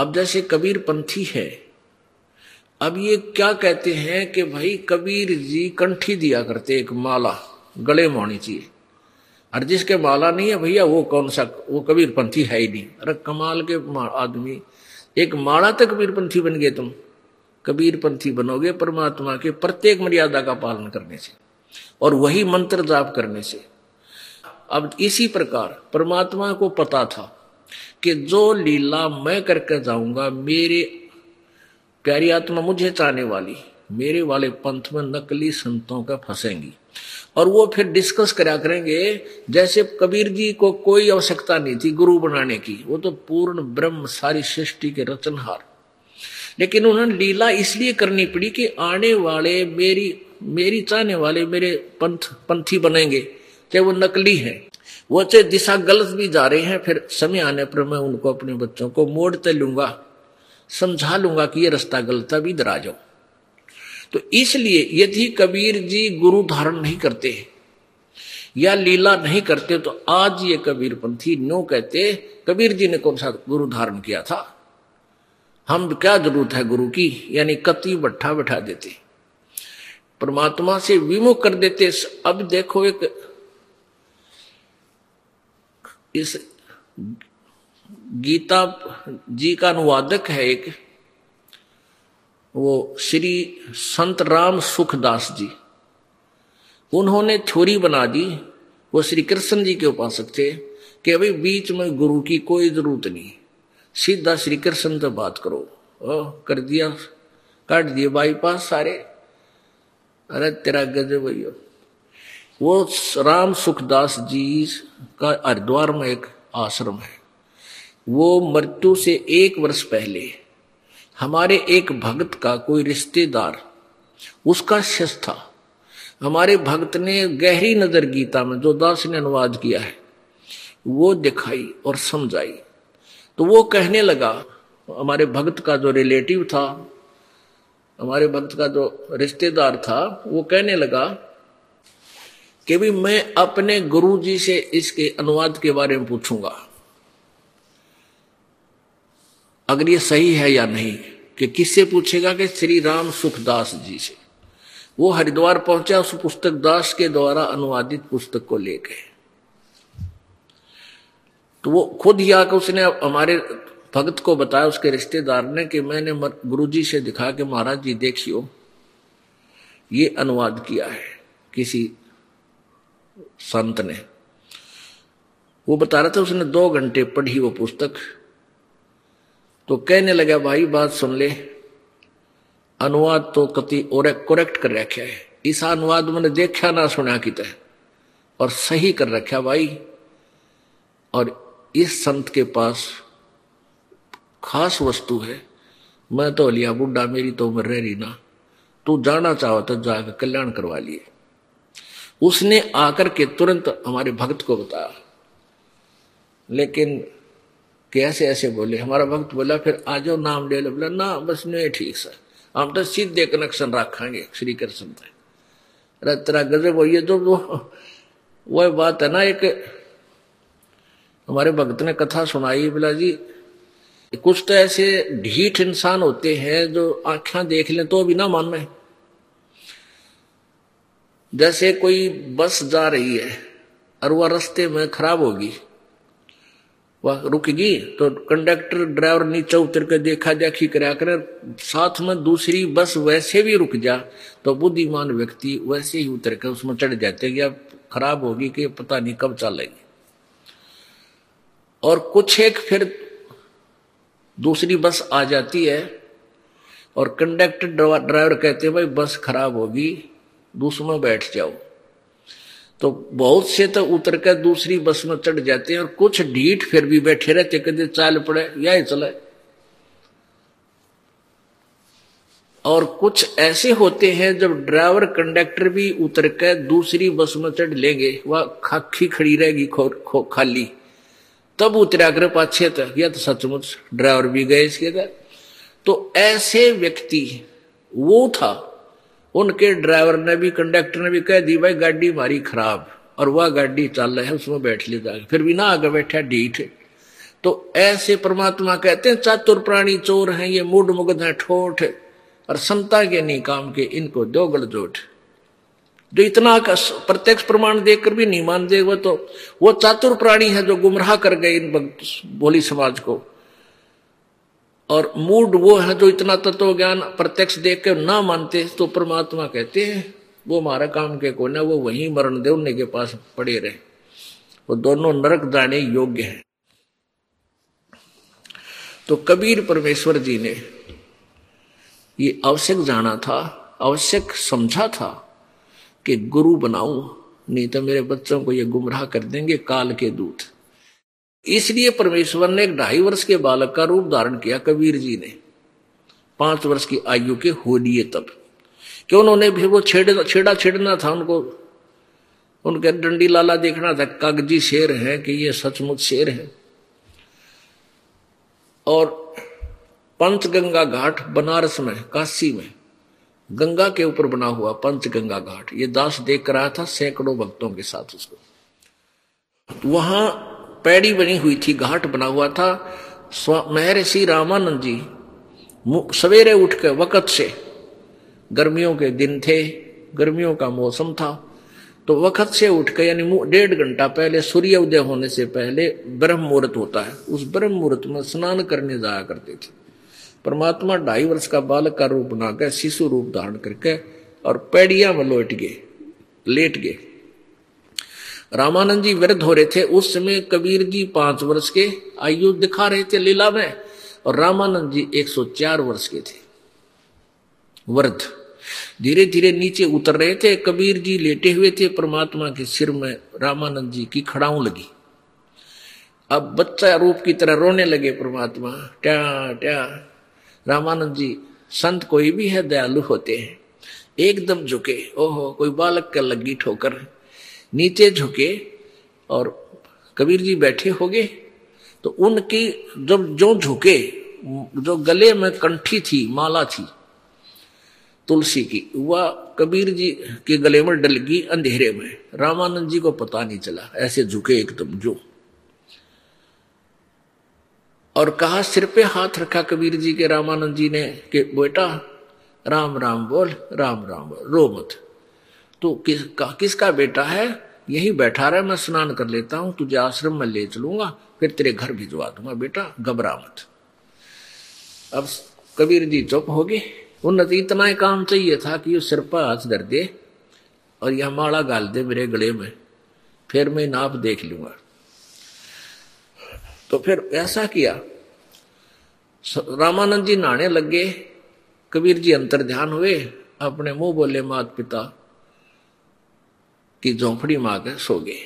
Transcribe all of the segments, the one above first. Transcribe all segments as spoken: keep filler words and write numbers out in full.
अब जैसे कबीर पंथी है, अब ये क्या कहते हैं कि भाई कबीर जी कंठी दिया करते, एक माला गले में होनी चाहिए, और जिसके माला नहीं है भैया वो कौन सा, वो कबीर पंथी है ही नहीं। अरे कमाल के आदमी, एक माला तक कबीर पंथी बन गए तुम। कबीर पंथी बनोगे परमात्मा के प्रत्येक मर्यादा का पालन करने से और वही मंत्र जाप करने से। अब इसी प्रकार परमात्मा को पता था कि जो लीला मैं करके जाऊंगा, मेरे प्यारी आत्मा मुझे चाहने वाली, मेरे वाले पंथ में नकली संतों का फंसेंगी और वो फिर डिस्कस करा करेंगे। जैसे कबीर जी को कोई आवश्यकता नहीं थी गुरु बनाने की, वो तो पूर्ण ब्रह्म सारी सृष्टि के रचनहार, लेकिन उन्होंने लीला इसलिए करनी पड़ी कि आने वाले मेरी मेरी चाहने वाले मेरे पंथ पंथी बनेंगे, चाहे वो नकली हैं, वो चाहे दिशा गलत भी जा रहे हैं। फिर समय आने पर मैं उनको, अपने बच्चों को मोड़ते लूंगा, समझा लूंगा कि ये रास्ता गलत है, भी इधर आ जाओ। तो इसलिए यदि कबीर जी गुरु धारण नहीं करते या लीला नहीं करते तो आज ये कबीर पंथी नो कहते, कबीर जी ने कौन सा गुरु धारण किया था, हम क्या जरूरत है गुरु की, यानी कति बट्ठा बैठा देते, परमात्मा से विमुख कर देते। अब देखो एक इस गीता जी का अनुवादक है एक, वो श्री संत राम सुखदास जी, उन्होंने थ्योरी बना दी, वो श्री कृष्ण जी के उपासक थे, कि अभी बीच में गुरु की कोई जरूरत नहीं, सीधा श्री कृष्ण से बात करो। ओ, कर दिया, काट दिए बाईपास सारे। अरे तेरा गजब भैया। वो राम सुखदास जी का हरिद्वार में एक आश्रम है, वो मृत्यु से एक वर्ष पहले हमारे एक भक्त का कोई रिश्तेदार उसका शिष्य था। हमारे भक्त ने गहरी नजर गीता में जो दास ने अनुवाद किया है वो दिखाई और समझाई, तो वो कहने लगा, हमारे भक्त का जो रिलेटिव था, हमारे भक्त का जो रिश्तेदार था, वो कहने लगा कि भी मैं अपने गुरुजी से इसके अनुवाद के बारे में पूछूंगा अगर ये सही है या नहीं। कि किससे पूछेगा, कि श्री राम सुखदास जी से। वो हरिद्वार पहुंचा, उस पुस्तक दास के द्वारा अनुवादित पुस्तक को लेके, तो वो खुद ही आकर उसने हमारे भगत को बताया, उसके रिश्तेदार ने, कि मैंने गुरुजी से दिखा कि महाराज जी देखियो ये अनुवाद किया है किसी संत ने। वो बता रहा था उसने दो घंटे पढ़ी वो पुस्तक, तो कहने लगा भाई बात सुन ले, अनुवाद तो कति और करेक्ट कर रखा है, इस अनुवाद मैंने देखा ना सुना की तय और सही कर रखा भाई, और इस संत के पास खास वस्तु है, मैं तो लिया बुढ़ा, मेरी तो उम्र रह रही ना, तू जाना चाहो तो जाकर कल्याण करवा लिए। उसने आकर के तुरंत हमारे भक्त को बताया, लेकिन कैसे ऐसे बोले। हमारा भक्त बोला फिर आ जाओ नाम ले लो। बोला ना बस नहीं ठीक सर, हम तो सीधे कनेक्शन रखेंगे श्री कृष्ण से। अरे तेरा गजब हो। ये जो वह बात है ना, एक हमारे भक्त ने कथा सुनाई, बोला जी कुछ तो ऐसे ढीठ इंसान होते हैं जो आंखें देख लें तो भी ना माने। जैसे कोई बस जा रही है और वह रास्ते में खराब होगी, वह रुकेगी तो कंडक्टर ड्राइवर नीचे उतर कर देखा देखी करा कर, साथ में दूसरी बस वैसे भी रुक जा तो बुद्धिमान व्यक्ति वैसे ही उतर कर उसमें चढ़ जाते कि अब खराब होगी कि पता नहीं कब चलेगी। और कुछ एक फिर दूसरी बस आ जाती है और कंडक्टर ड्राइवर कहते हैं भाई बस खराब होगी, दूसरे में बैठ जाओ। तो बहुत से तो उतर कर दूसरी बस में चढ़ जाते हैं और कुछ ढीठ फिर भी बैठे रहते, कहते चल पड़े या ही चले। और कुछ ऐसे होते हैं जब ड्राइवर कंडक्टर भी उतर के दूसरी बस में चढ़ लेंगे, वह खाकी खड़ी रहेगी खो, खो, खाली, तब उतरा कर पाछे तक, या तो सचमुच ड्राइवर भी गए इसके घर। तो ऐसे व्यक्ति वो था, उनके ड्राइवर ने भी कंडक्टर ने भी कह दी भाई गाड़ी मारी खराब, और वह गाड़ी चल रहा है उसमें बैठ ले जाकर, फिर भी ना आगे बैठा डीठ। तो ऐसे परमात्मा कहते हैं चातुर प्राणी चोर हैं ये, मूड मुग्ध हैं ठोठ, और समता के नहीं काम के, इनको दो गलजोट। जो इतना प्रत्यक्ष प्रमाण देकर भी नहीं मान दे, वो तो वो चातुर प्राणी है जो गुमराह कर गए इन बोली समाज को। और मूड वो है जो इतना तत्व ज्ञान प्रत्यक्ष देख कर ना मानते, तो परमात्मा कहते हैं वो हमारा काम के कोने, वो वहीं मरण दे उन्हीं के पास पड़े रहे, वो दोनों नरक जाने योग्य हैं। तो कबीर परमेश्वर जी ने ये आवश्यक जाना था, आवश्यक समझा था कि गुरु बनाऊं, नहीं तो मेरे बच्चों को ये गुमराह कर देंगे काल के दूत। इसलिए परमेश्वर ने एक ढाई वर्ष के बालक का रूप धारण किया कबीर जी ने, पांच वर्ष की आयु के हो लिए तब, कि उन्होंने भी वो छेड़ छेड़ा छेड़ना था उनको, उनके डंडी लाला देखना था, कागजी शेर है कि ये सचमुच शेर है। और पंचगंगा घाट बनारस में, काशी में, गंगा के ऊपर बना हुआ पंचगंगा घाट, ये दास देख कर आया था सैकड़ों भक्तों के साथ उसको। वहां पैड़ी बनी हुई थी, घाट बना हुआ था। महर्षि रामानंद जी सवेरे उठ के वक्त से, गर्मियों के दिन थे, गर्मियों का मौसम था, तो वक्त से उठ के यानी डेढ़ घंटा पहले, सूर्योदय होने से पहले ब्रह्म मुहूर्त होता है, उस ब्रह्म मुहूर्त में स्नान करने जाया करते थे। परमात्मा ढाई वर्ष का बालक का रूप बनाकर, शिशु रूप धारण करके, और पैड़िया में लौट गए, लेट गए। रामानंद जी वृद्ध हो रहे थे उस समय, कबीर जी पांच वर्ष के आयु दिखा रहे थे लीला में, और रामानंद जी एक सौ चार वर्ष के थे वृद्ध। धीरे धीरे नीचे उतर रहे थे, कबीर जी लेटे हुए थे, परमात्मा के सिर में रामानंद जी की खड़ाऊ लगी। अब बच्चा रूप की तरह रोने लगे परमात्मा, ट्या ट्या। रामानंद जी संत कोई भी है दयालु होते हैं, एकदम झुके, ओहो कोई बालक का लगी ठोकर, नीचे झुके, और कबीर जी बैठे हो गए। तो उनकी जब जो झुके, जो गले में कंठी थी, माला थी तुलसी की, वह कबीर जी के गले में डल गई अंधेरे में। रामानंद जी को पता नहीं चला, ऐसे झुके एकदम जो, और कहा, सिर पे हाथ रखा कबीर जी के रामानंद जी ने कि बेटा राम राम बोल, राम राम बोल, रो मत। तो किस का, किसका बेटा है, यही बैठा रहा, मैं स्नान कर लेता हूं, तुझे आश्रम में ले चलूंगा, फिर तेरे घर भिजवा दूंगा बेटा, घबरा मत। अब कबीर जी चुप हो गए, उन्हें इतना ही काम चाहिए था कि ये सिर पर हाथ धर दे और यह माला गाल दे मेरे गले में, फिर मैं नाप देख लूंगा। तो फिर ऐसा किया। रामानंद जी नहाने लग गए, कबीर जी अंतर ध्यान हुए, अपने मुंह बोले माता पिता की झोंपड़ी में आकर सो गए।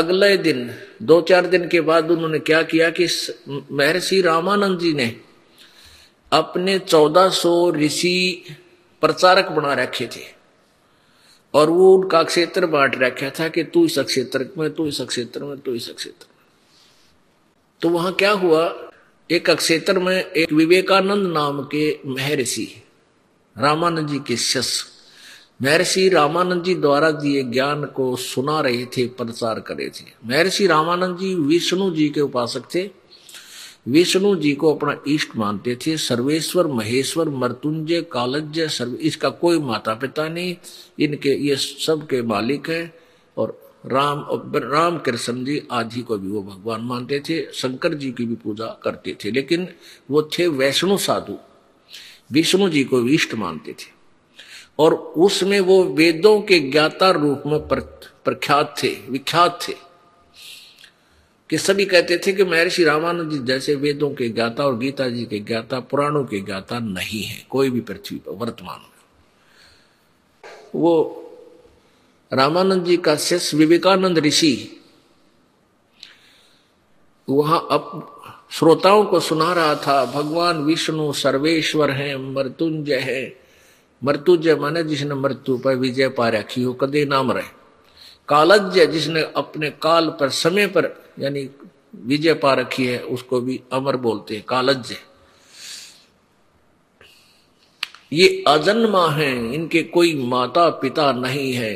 अगले दिन, दो चार दिन के बाद, उन्होंने क्या किया कि महर्षि रामानंद जी ने अपने चौदह सौ ऋषि प्रचारक बना रखे थे, और वो उनका क्षेत्र बांट रखा था कि तू इस क्षेत्र में, तू इस क्षेत्र में, तू इस क्षेत्र में। तो वहां क्या हुआ, एक क्षेत्र में एक विवेकानंद नाम के महर्षि, रामानंद जी के शिष्य, महर्षि रामानंद जी द्वारा दिए ज्ञान को सुना रहे थे, प्रचार कर रहे थे। महर्षि रामानंद जी विष्णु जी के उपासक थे, विष्णु जी को अपना इष्ट मानते थे। सर्वेश्वर, महेश्वर, मृत्युंजय, कालज्य, सर्व, इसका कोई माता पिता नहीं, इनके ये सब के मालिक है। और राम राम कृष्ण जी आदि को भी वो भगवान मानते थे, शंकर जी की भी पूजा करते थे, लेकिन वो थे वैष्णव साधु, विष्णु जी को इष्ट मानते थे, और उसमें वो वेदों के ज्ञाता रूप में प्रख्यात थे, विख्यात थे, कि सभी कहते थे कि महर्षि रामानंद जी जैसे वेदों के ज्ञाता और गीता जी के ज्ञाता, पुराणों के ज्ञाता नहीं है कोई भी पृथ्वी पर वर्तमान में। वो रामानंद जी का शिष्य विवेकानंद ऋषि वहां अप श्रोताओं को सुना रहा था, भगवान विष्णु सर्वेश्वर हैं, मृत्युंजय है। मृत्युंजय माने जिसने मृत्यु पर विजय पा रखी हो, कदे नाम रहे। कालज्य जिसने अपने काल पर, समय पर यानी विजय पा रखी है, उसको भी अमर बोलते हैं, कालज्य। ये अजन्मा हैं, इनके कोई माता पिता नहीं है।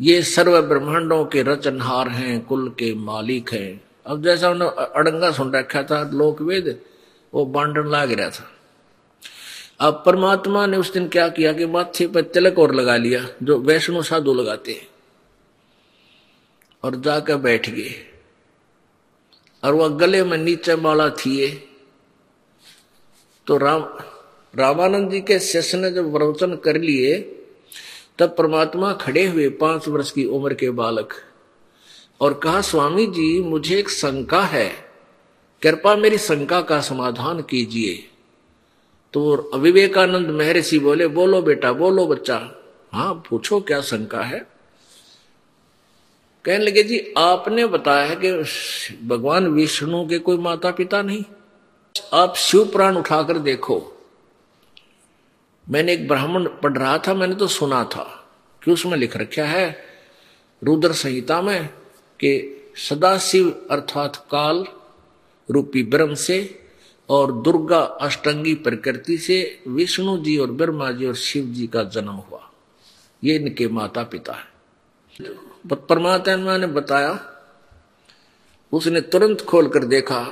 ये सर्व ब्रह्मांडों के रचनहार हैं, कुल के मालिक हैं। अब जैसा उन्होंने अड़ंगा सुन रखा था लोकवेद, वो बांटन लाग रहा था। अब परमात्मा ने उस दिन क्या किया कि माथे पर तिलक और लगा लिया, जो वैष्णव साधु लगाते हैं, और जाकर बैठ गए। और वह गले में नीचे माला थिए। तो राम रामानंद जी के शिष्य ने जब प्रवचन कर लिए, तब परमात्मा खड़े हुए पांच वर्ष की उम्र के बालक, और कहा, स्वामी जी मुझे एक शंका है, कृपा मेरी शंका का समाधान कीजिए। तो विवेकानंद महर्षि बोले, बोलो बेटा, बोलो बच्चा, हाँ पूछो, क्या शंका है। कहने लगे, जी आपने बताया कि भगवान विष्णु के कोई माता पिता नहीं। आप शिव पुराण उठाकर देखो। मैंने एक ब्राह्मण पढ़ रहा था, मैंने तो सुना था कि उसमें लिख रखा है रुद्र संहिता में कि सदाशिव अर्थात काल रूपी ब्रह्म से और दुर्गा अष्टांगी प्रकृति से विष्णु जी और ब्रह्मा जी और शिव जी का जन्म हुआ। ये इनके माता पिता है। परमात्मा ने बताया, उसने तुरंत खोल कर देखा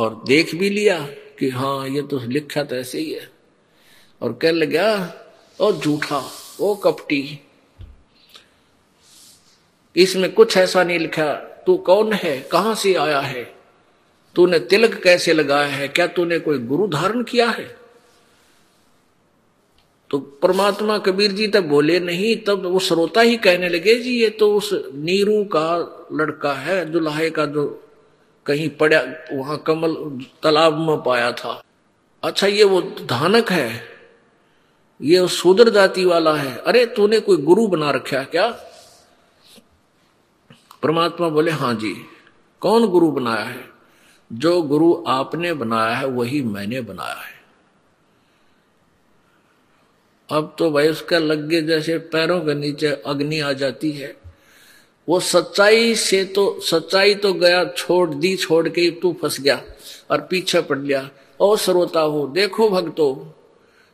और देख भी लिया कि हाँ ये तो लिखा तो ऐसे ही है। और कहने लगा, ओ झूठा, ओ कपटी, इसमें कुछ ऐसा नहीं लिखा। तू कौन है, कहां से आया है, तूने तिलक कैसे लगाया है, क्या तूने कोई गुरु धारण किया है। तो परमात्मा कबीर जी तब बोले नहीं, तब वो श्रोता ही कहने लगे, जी ये तो उस नीरू का लड़का है, जुलाहे का, जो कहीं पड़ा वहां कमल तालाब में पाया था। अच्छा ये वो धानक है, ये शूद्र जाति वाला है। अरे तूने कोई गुरु बना रखा है क्या। परमात्मा बोले, हाँ जी, कौन गुरु बनाया है। जो गुरु आपने बनाया है वही मैंने बनाया है। अब तो भाई उसका लग गए जैसे पैरों के नीचे अग्नि आ जाती है। वो सच्चाई से तो सच्चाई तो गया, छोड़ दी, छोड़ के तू फंस गया और पीछे पड़ लिया। ओ श्रोता हो, देखो भक्तो,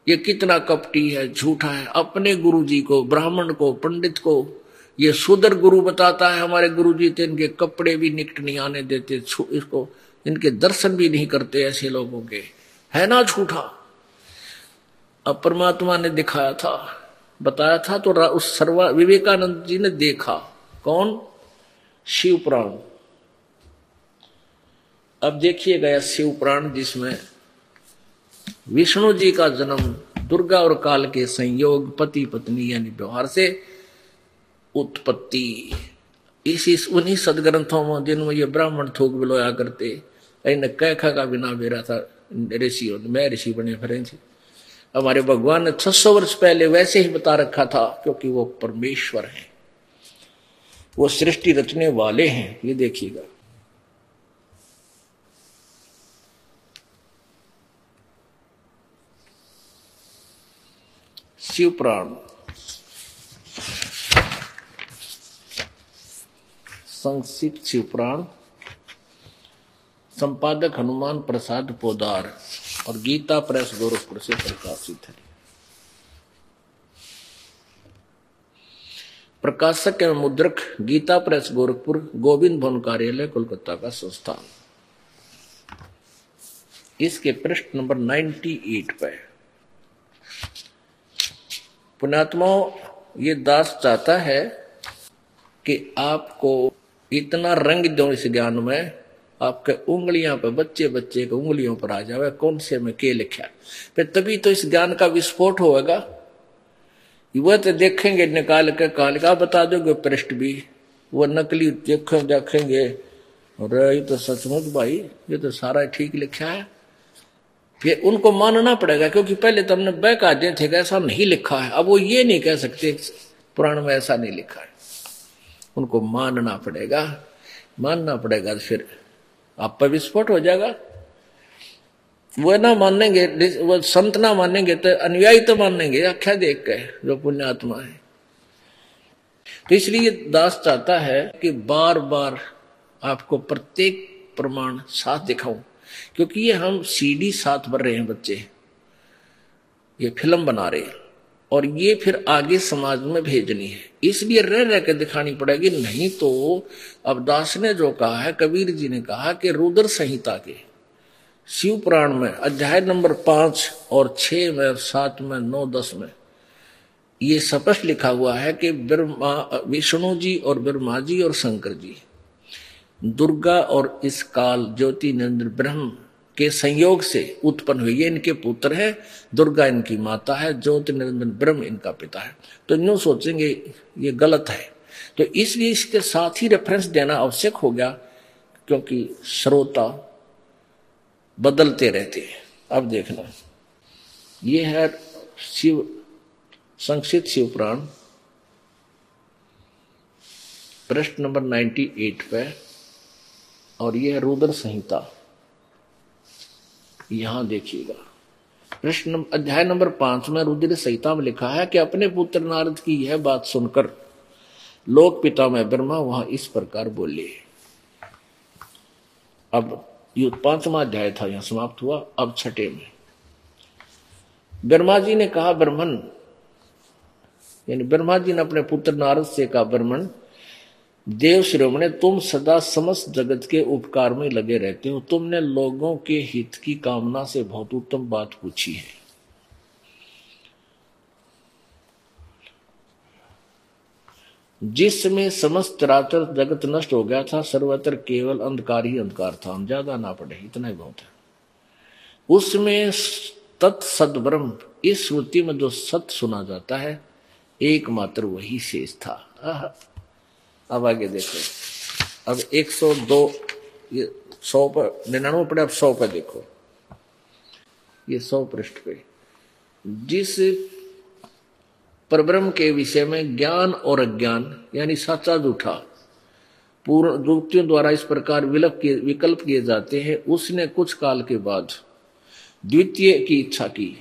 ये कितना कपटी है, झूठा है। अपने गुरुजी को, ब्राह्मण को, पंडित को ये शूद्र गुरु बताता है। हमारे गुरुजी तो इनके कपड़े भी निकट नहीं आने देते, इसको इनके दर्शन भी नहीं करते, ऐसे लोगों के है ना झूठा। अब परमात्मा ने दिखाया था, बताया था। तो उस सर्वा विवेकानंद जी ने देखा, कौन, शिव पुराण। अब देखिए गया शिव पुराण, जिसमें विष्णु जी का जन्म दुर्गा और काल के संयोग, पति पत्नी यानी व्यवहार से उत्पत्ति, इसी उन्हीं सदग्रंथों में जिनमें ये ब्राह्मण थूक बिलोया करते, इन कैखा का बिना बेरा था ऋषि, और मैं ऋषि बने फिर। हमारे भगवान ने छह सौ वर्ष पहले वैसे ही बता रखा था, क्योंकि वो परमेश्वर हैं, वो सृष्टि रचने वाले हैं। ये देखिएगा, शिव पुराण संक्षिप्त शिव पुराण, संपादक हनुमान प्रसाद पोदार और गीता प्रेस गोरखपुर से प्रकाशित है। प्रकाशक एवं मुद्रक गीता प्रेस गोरखपुर, गोविंद भवन कार्यालय, कोलकाता का संस्थान। इसके पृष्ठ नंबर अट्ठानवे पे। पुण्यात्माओं, ये दास चाहता है कि आपको इतना रंग दो इस ज्ञान में, आपके उंगलियां पर, बच्चे बच्चे के उंगलियों पर आ जावे कौन से में के लिखा है, तभी तो इस ज्ञान का विस्फोट होगा। वह तो देखेंगे निकाल के, काल का बता दोगे पृष्ठ भी, वो नकली देखें देखेंगे, अरे ये तो सचमुच भाई ये तो सारा ठीक लिखा है। फिर उनको मानना पड़ेगा, क्योंकि पहले तो हमने बैक आ जाते थे, ऐसा नहीं लिखा है। अब वो ये नहीं कह सकते पुराण में ऐसा नहीं लिखा है, उनको मानना पड़ेगा। मानना पड़ेगा फिर आप पर विस्फोट हो जाएगा। वो ना मानेंगे, वो संत ना मानेंगे तो अनुयायी तो मानेंगे आख्या देख के जो पुण्यात्मा है। तो इसलिए दास चाहता है कि बार बार आपको प्रत्येक प्रमाण साथ दिखाऊं, क्योंकि ये हम सीडी साथ भर रहे हैं, बच्चे ये फिल्म बना रहे हैं और ये फिर आगे समाज में भेजनी है, इसलिए रह रह के दिखानी पड़ेगी। नहीं तो अब दास ने जो कहा है, कबीर जी ने कहा कि रुद्र संहिता के शिव पुराण में अध्याय नंबर पांच और छह में और सात में नौ दस में ये स्पष्ट लिखा हुआ है कि ब्रह्मा विष्णु जी और ब्रह्मा जी और शंकर जी, दुर्गा और इस काल ज्योति नंद ब्रह्म के संयोग से उत्पन्न हुई है, इनके पुत्र हैं, दुर्गा इनकी माता है, ज्योति निरंजन ब्रह्म इनका पिता है। तो यूं सोचेंगे ये गलत है, तो इसलिए इसके साथ ही रेफरेंस देना आवश्यक हो गया, क्योंकि श्रोता बदलते रहते हैं। अब देखना, ये है शिव संक्षिप्त शिव पुराण प्रश्न नंबर अट्ठानवे पे, और ये है रुद्र संहिता। यहां देखिएगा प्रश्न अध्याय नंबर पांच में रुद्र संहिता में लिखा है कि अपने पुत्र नारद की यह बात सुनकर लोक पिता में ब्रह्मा वहां इस प्रकार बोले। अब ये पांचवा अध्याय था, यहां समाप्त हुआ। अब छठे में ब्रह्मा जी ने कहा, ब्रह्मन यानी ब्रह्मा जी ने अपने पुत्र नारद से कहा, ब्रह्मन देव श्रोमणे तुम सदा समस्त जगत के उपकार में लगे रहते हो, तुमने लोगों के हित की कामना से बहुत उत्तम बात पूछी है। जिस समय समस्त चराचर जगत नष्ट हो गया था, सर्वत्र केवल अंधकार ही अंधकार था। हम ज्यादा ना पढ़े, इतना ही बहुत है। उसमें तत्सद्ब्रह्म इस श्रुति में जो सत सुना जाता है, एकमात्र वही शेष था। अब आगे देखो, अब एक सौ दो, ये सौ पर निन्यानवे पड़े, अब सौ पर देखो, ये सौ पृष्ठ पे, जिस परब्रह्म के विषय में ज्ञान और अज्ञान यानी सच्चा झूठा पूर्ण युक्तियों द्वारा इस प्रकार विकल्प किए विकल्प किए जाते हैं, उसने कुछ काल के बाद द्वितीय की इच्छा की,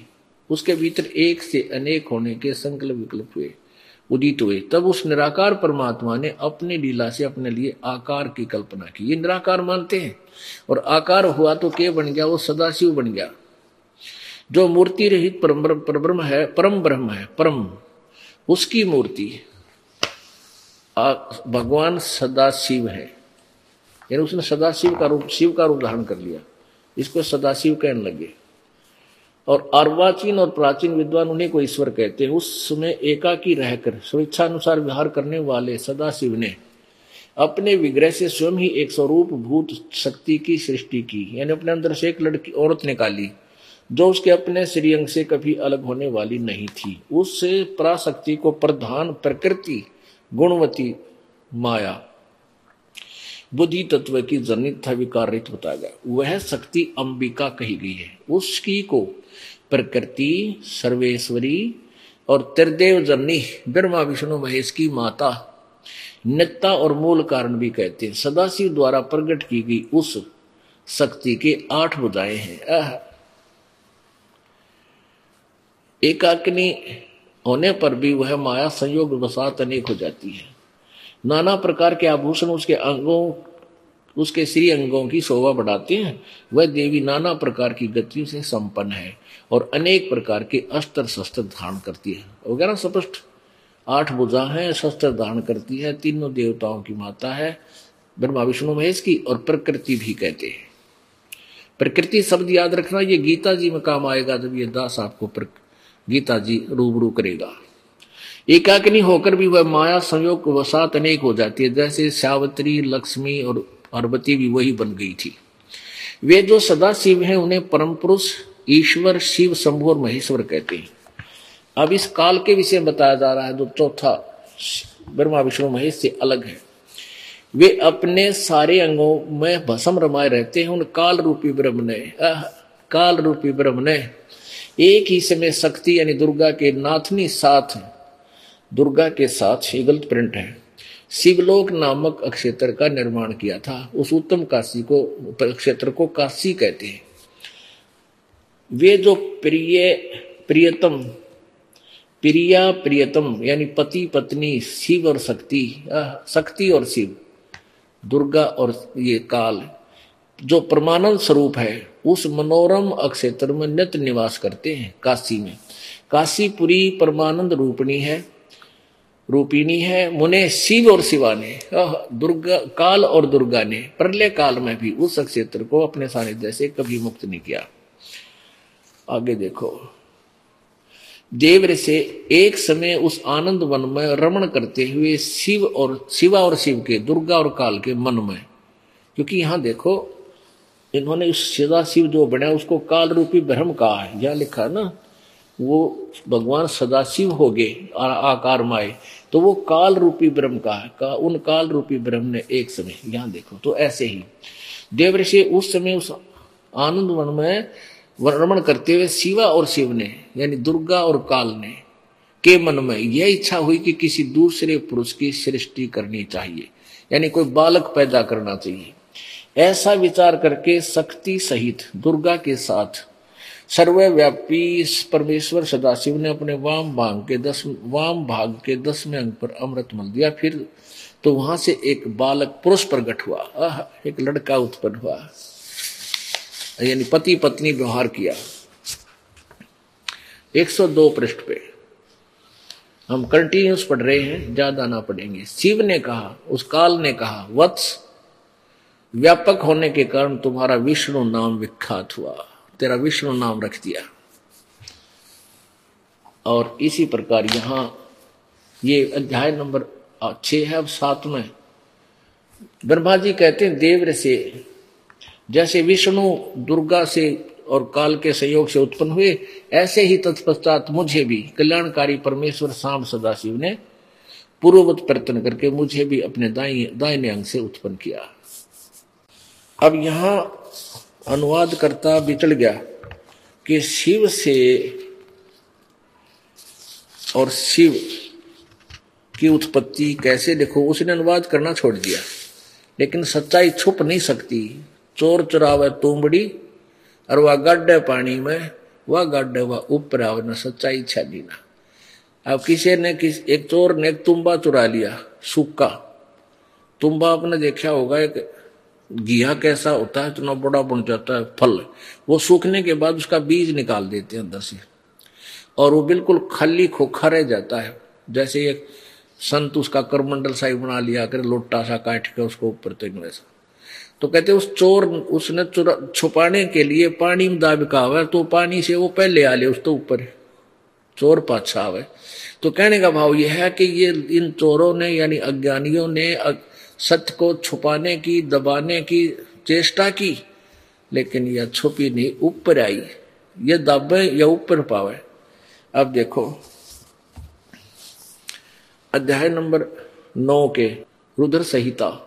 उसके भीतर एक से अनेक होने के संकल्प विकल्प हुए उदित हुए, तब उस निराकार परमात्मा ने अपनी लीला से अपने लिए आकार की कल्पना की। ये निराकार मानते हैं, और आकार हुआ तो के बन गया, वो सदाशिव बन गया, जो मूर्ति रहित परब्रह्म है, परम ब्रह्म है, परम उसकी मूर्ति भगवान सदाशिव है। यानी उसने सदाशिव का रूप, शिव का रूप धारण कर लिया, इसको सदाशिव कहने लगे। और अर्वाचीन और प्राचीन विद्वान उन्हें को ईश्वर कहते हैं। उस समय एकाकी रहकर स्वेच्छा अनुसार विहार करने वाले सदाशिव ने अपने विग्रह से स्वयं ही एक स्वरूप भूत शक्ति की सृष्टि की, यानी अपने अंदर से एक लड़की औरत निकाली जो उसके अपने श्री अंग से कभी अलग होने वाली नहीं थी। उस पराशक्ति को प्रधान प्रकृति गुणवती माया बुद्धि तत्व की जनित था विकारित बताया गया। वह शक्ति अंबिका कही गई है। उसकी को प्रकृति सर्वेश्वरी और त्रिदेव जननी ब्रह्मा विष्णु महेश की माता नित्ता और मूल कारण भी कहते हैं। सदाशिव द्वारा प्रकट की गई उस शक्ति के आठ बुदाएं हैं। एकाग्नि होने पर भी वह माया संयोग वसात अनेक हो जाती है। नाना प्रकार के आभूषण उसके अंगों उसके श्री अंगों की शोभा बढ़ाते हैं। वह देवी नाना प्रकार की गतियों से संपन्न है और अनेक प्रकार के अस्त्र शस्त्र धारण करती है वगैरह स्पष्ट। आठ भुजा है, शस्त्र धारण करती है, तीनों देवताओं की माता है ब्रह्मा विष्णु महेश की, और प्रकृति भी कहते हैं। प्रकृति शब्द याद रखना, ये गीता जी में काम आएगा जब ये दास आपको गीता जी रूबरू करेगा। एकाग्नि होकर भी वह माया संयोग वसात अनेक हो जाती है। जैसे सावित्री लक्ष्मी और पार्वती भी वही बन गई थी। वे जो सदा शिव हैं उन्हें परम पुरुष ईश्वर शिव शंभु और महेश्वर कहते हैं। अब इस काल के विषय में बताया जा रहा है जो चौथा ब्रह्मा विष्णु महेश से अलग है। वे अपने सारे अंगों में भस्म रमाए रहते हैं। उन काल रूपी ब्रह्म ने काल रूपी ब्रह्म ने एक ही समय शक्ति यानी दुर्गा के नाथनी साथ दुर्गा के साथ, ये गलत प्रिंट है, शिवलोक नामक क्षेत्र का निर्माण किया था। उस उत्तम काशी को क्षेत्र को काशी कहते हैं। वे जो प्रिय प्रियतम प्रिया प्रियतम यानी पति पत्नी शिव और शक्ति शक्ति और शिव दुर्गा और ये काल जो परमानंद स्वरूप है उस मनोरम क्षेत्र में नित्य निवास करते हैं काशी में। काशीपुरी परमानंद रूपणी है रूपिणी है। मुने शिव और शिवा ने दुर्गा काल और दुर्गा ने प्रलय काल में भी उस क्षेत्र को अपने सानिध्य से कभी मुक्त नहीं किया। आगे देखो, देवर से एक समय उस आनंद वन में रमण करते हुए शिव और शिवा और शिव के दुर्गा और काल के मन में, क्योंकि यहाँ देखो इन्होंने उस सदाशिव जो बनाया उसको काल रूपी ब्रह्म कहा है। यहाँ लिखा ना वो भगवान सदाशिव हो गए आकार में आए, तो वो काल रूपी ब्रह्म कहा का, उन काल रूपी ब्रह्म ने एक समय, यहाँ देखो तो ऐसे ही देवर से उस समय उस आनंद वन में वर्णन करते हुए शिवा और शिव ने यानी दुर्गा और काल ने के मन में यह इच्छा हुई कि किसी दूसरे पुरुष की सृष्टि करनी चाहिए, यानी कोई बालक पैदा करना चाहिए। ऐसा विचार करके शक्ति सहित दुर्गा के साथ सर्वव्यापी परमेश्वर सदाशिव ने अपने वाम भाग के दस वाम भाग के दसवें अंग पर अमृत मल दिया। फिर तो वहां से एक बालक पुरुष प्रकट हुआ, एक लड़का उत्पन्न हुआ, यानी पति पत्नी व्यवहार किया। एक सौ दो पृष्ठ पे हम कंटिन्यूस पढ़ रहे हैं, ज्यादा ना पढ़ेंगे। शिव ने कहा, उस काल ने कहा, वत्स व्यापक होने के कारण तुम्हारा विष्णु नाम विख्यात हुआ, तेरा विष्णु नाम रख दिया। और इसी प्रकार यहां ये अध्याय नंबर छह है। अब सात में ब्रह्मा जी कहते हैं देवर से, जैसे विष्णु दुर्गा से और काल के संयोग से उत्पन्न हुए ऐसे ही तत्पश्चात मुझे भी कल्याणकारी परमेश्वर शाम सदाशिव ने पूर्ववत प्रयत्न करके मुझे भी अपने दाएं दाहिने अंग से उत्पन्न किया। अब यहाँ अनुवाद करता बिचड़ गया कि शिव से और शिव की उत्पत्ति कैसे, देखो उसने अनुवाद करना छोड़ दिया, लेकिन सच्चाई छुप नहीं सकती। चोर चुरावे तूंबड़ी और वह गड्ढे पानी में वह गड्ढे वह ऊपर आवे न सच्चाई छाली ना। अब किसी ने किस एक चोर ने एक तुम्बा चुरा लिया, सूखा तुम्बा, आपने देखा होगा एक घिया कैसा होता है, इतना बड़ा बन जाता है फल, वो सूखने के बाद उसका बीज निकाल देते हैं अंदर से और वो बिल्कुल खाली खोखा रह जाता है। जैसे एक संत उसका करमंडल सा बना लिया कर लोटा सा काट के उसको ऊपर तक वैसा। तो कहते उस चोर उसने चुरा छुपाने के लिए पानी में दाबिका आवे तो पानी से वो पहले आ ले, उस तो ऊपर चोर पाछा आवे। तो कहने का भाव यह है कि ये इन चोरों ने यानी अज्ञानियों ने सत्य को छुपाने की दबाने की चेष्टा की, लेकिन यह छुपी नहीं, ऊपर आई, ये दबे या ऊपर पावे। अब देखो अध्याय नंबर नौ के रुद्र संहिता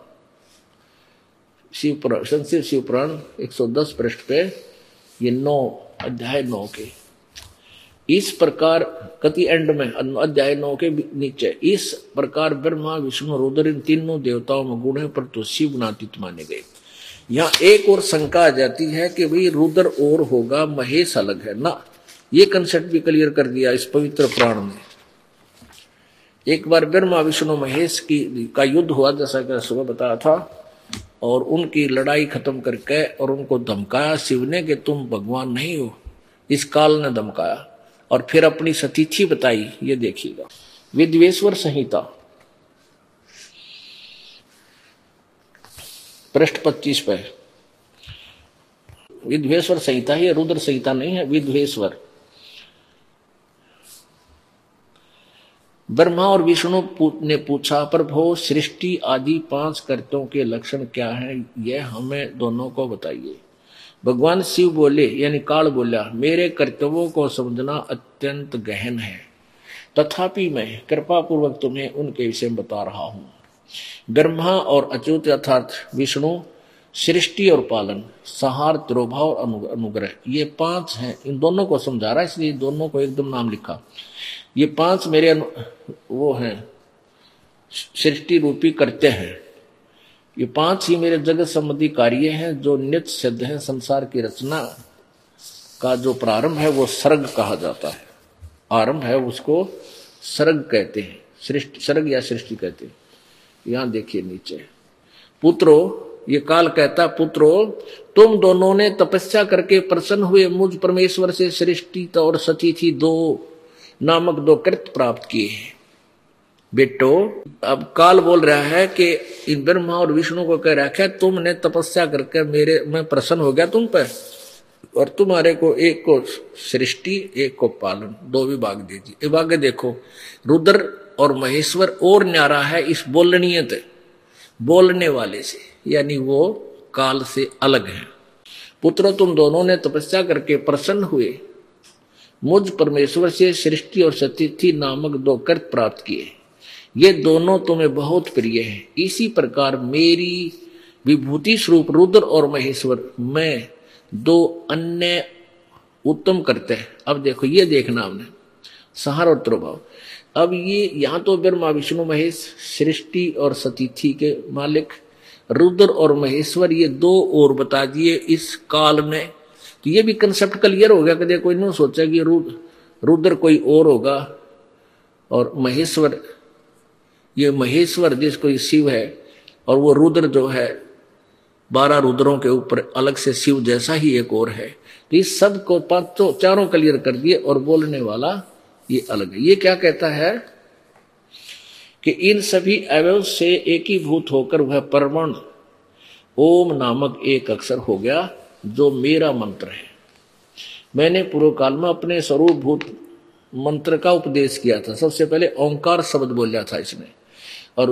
शिवपुराण संस्कृत शिवपुराण एक सौ दस पृष्ठ पे ये नौ अध्याय नौ के इस प्रकार कति एंड में अध्याय नौ के नीचे इस प्रकार ब्रह्मा विष्णु रुद्र इन तीनों देवताओं में गुण है पर तो शिव नातीत माने गए। यहाँ एक और शंका आ जाती है कि भाई रुद्र और होगा महेश अलग है ना, ये कंसेप्ट भी क्लियर कर दिया इस पवित्र प्राण में। एक बार ब्रह्मा विष्णु महेश की का युद्ध हुआ जैसा कि सुबह बताया था, और उनकी लड़ाई खत्म करके और उनको धमकाया शिव ने कि तुम भगवान नहीं हो, इस काल ने धमकाया और फिर अपनी सतीथि बताई। ये देखिएगा विद्वेश्वर संहिता पृष्ठ पच्चीस पे विद्वेश्वर संहिता है, रुद्र संहिता नहीं है, विद्वेश्वर। ब्रह्मा और विष्णु ने पूछा प्रभो सृष्टि आदि पांच कर्तों के लक्षण क्या हैं, यह हमें दोनों को बताइए। भगवान शिव बोले यानी काल बोला, मेरे कर्तव्यों को समझना अत्यंत गहन है, तथापि मैं कृपा पूर्वक तुम्हें उनके विषय में बता रहा हूँ। ब्रह्मा और अच्युत अर्थात विष्णु सृष्टि और पालन, सहार, द्रोभाव और अनुग्रह, ये पांच हैं। इन दोनों को समझा रहा है इसलिए दोनों को एकदम नाम लिखा। ये पांच मेरे वो हैं सृष्टि रूपी करते हैं। ये पांच ही मेरे जगत संबंधी कार्य हैं जो नित्य सिद्ध हैं। संसार की रचना का जो प्रारंभ है वो सर्ग कहा जाता है, आरंभ है उसको सर्ग कहते हैं, सृष्टि सर्ग या सृष्टि कहते हैं। यहां देखिए नीचे, पुत्रो, ये काल कहता, पुत्रो तुम दोनों ने तपस्या करके प्रसन्न हुए मुझ परमेश्वर से सृष्टि और सतिथि दो नामक दो कृत प्राप्त किए हैं। बेटो, अब काल बोल रहा है कि इन ब्रह्मा और विष्णु को कह रखा है तुमने तपस्या करके मेरे मैं प्रसन्न हो गया तुम पर, और तुम्हारे को एक को सृष्टि एक को पालन, दो विभाग दीजिए। विभाग देखो, रुद्र और महेश्वर और न्यारा है इस बोलनीयत बोलने वाले से, यानी वो काल से अलग है। पुत्रो तुम दोनों ने तपस्या करके प्रसन्न हुए मुझ परमेश्वर से सृष्टि और सतिथि नामक दो कृत प्राप्त किए, ये दोनों तुम्हें बहुत प्रिय हैं। इसी प्रकार मेरी विभूति स्वरूप रुद्र और महेश्वर में दो अन्य उत्तम करते हैं। अब देखो, ये देखना हमने सहार और त्रुभाव। अब ये यहाँ तो ब्रह्मा विष्णु महेश सृष्टि और सतिथि के मालिक रुद्र और महेश्वर, ये दो और बता दिए इस काल में। तो ये भी कंसेप्ट क्लियर हो गया कि देखो, इन्होंने सोचा कि रुद्र रुद्र कोई और होगा और महेश्वर, ये महेश्वर जिसको ये शिव है, और वो रुद्र जो है बारह रुद्रों के ऊपर अलग से शिव जैसा ही एक और है। तो इस सब को पांचों चारों क्लियर कर दिए, और बोलने वाला ये अलग है। ये क्या कहता है कि इन सभी अवयव से एकीभूत होकर वह परमाणु ओम नामक एक अक्षर हो गया जो मेरा मंत्र है। मैंने पूर्व काल में अपने स्वरूप भूत मंत्र का उपदेश किया था। सबसे पहले ओंकार शब्द बोला था इसने, और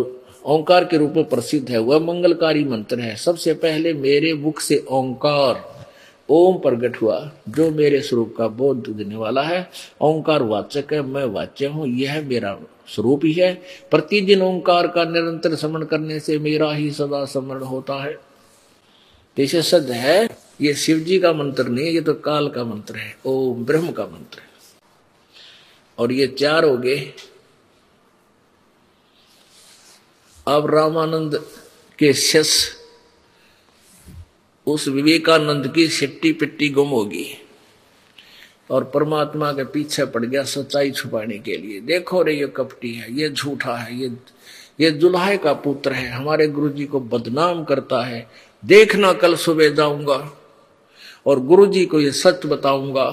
ओंकार के रूप में प्रसिद्ध है, वह मंगलकारी मंत्र है। सबसे पहले मेरे मुख से ओंकार ओम प्रगट हुआ जो मेरे स्वरूप का बोध देने वाला है। ओंकार वाचक है, मैं वाच्य हूँ, यह मेरा स्वरूप ही है। प्रतिदिन ओंकार का निरंतर स्मरण करने से मेरा ही सदा स्मरण होता है। जैसे सद है, ये शिव जी का मंत्र नहीं है, ये तो काल का मंत्र है, ओम ब्रह्म का मंत्र है। और ये चार हो गए। अब रामानंद के शिष्य उस विवेकानंद की सिट्टी पिट्टी गुम होगी और परमात्मा के पीछे पड़ गया सच्चाई छुपाने के लिए। देखो रे, ये कपटी है, ये झूठा है, ये ये जुल्हे का पुत्र है, हमारे गुरुजी को बदनाम करता है, देखना कल सुबह जाऊंगा और गुरुजी को ये सच बताऊंगा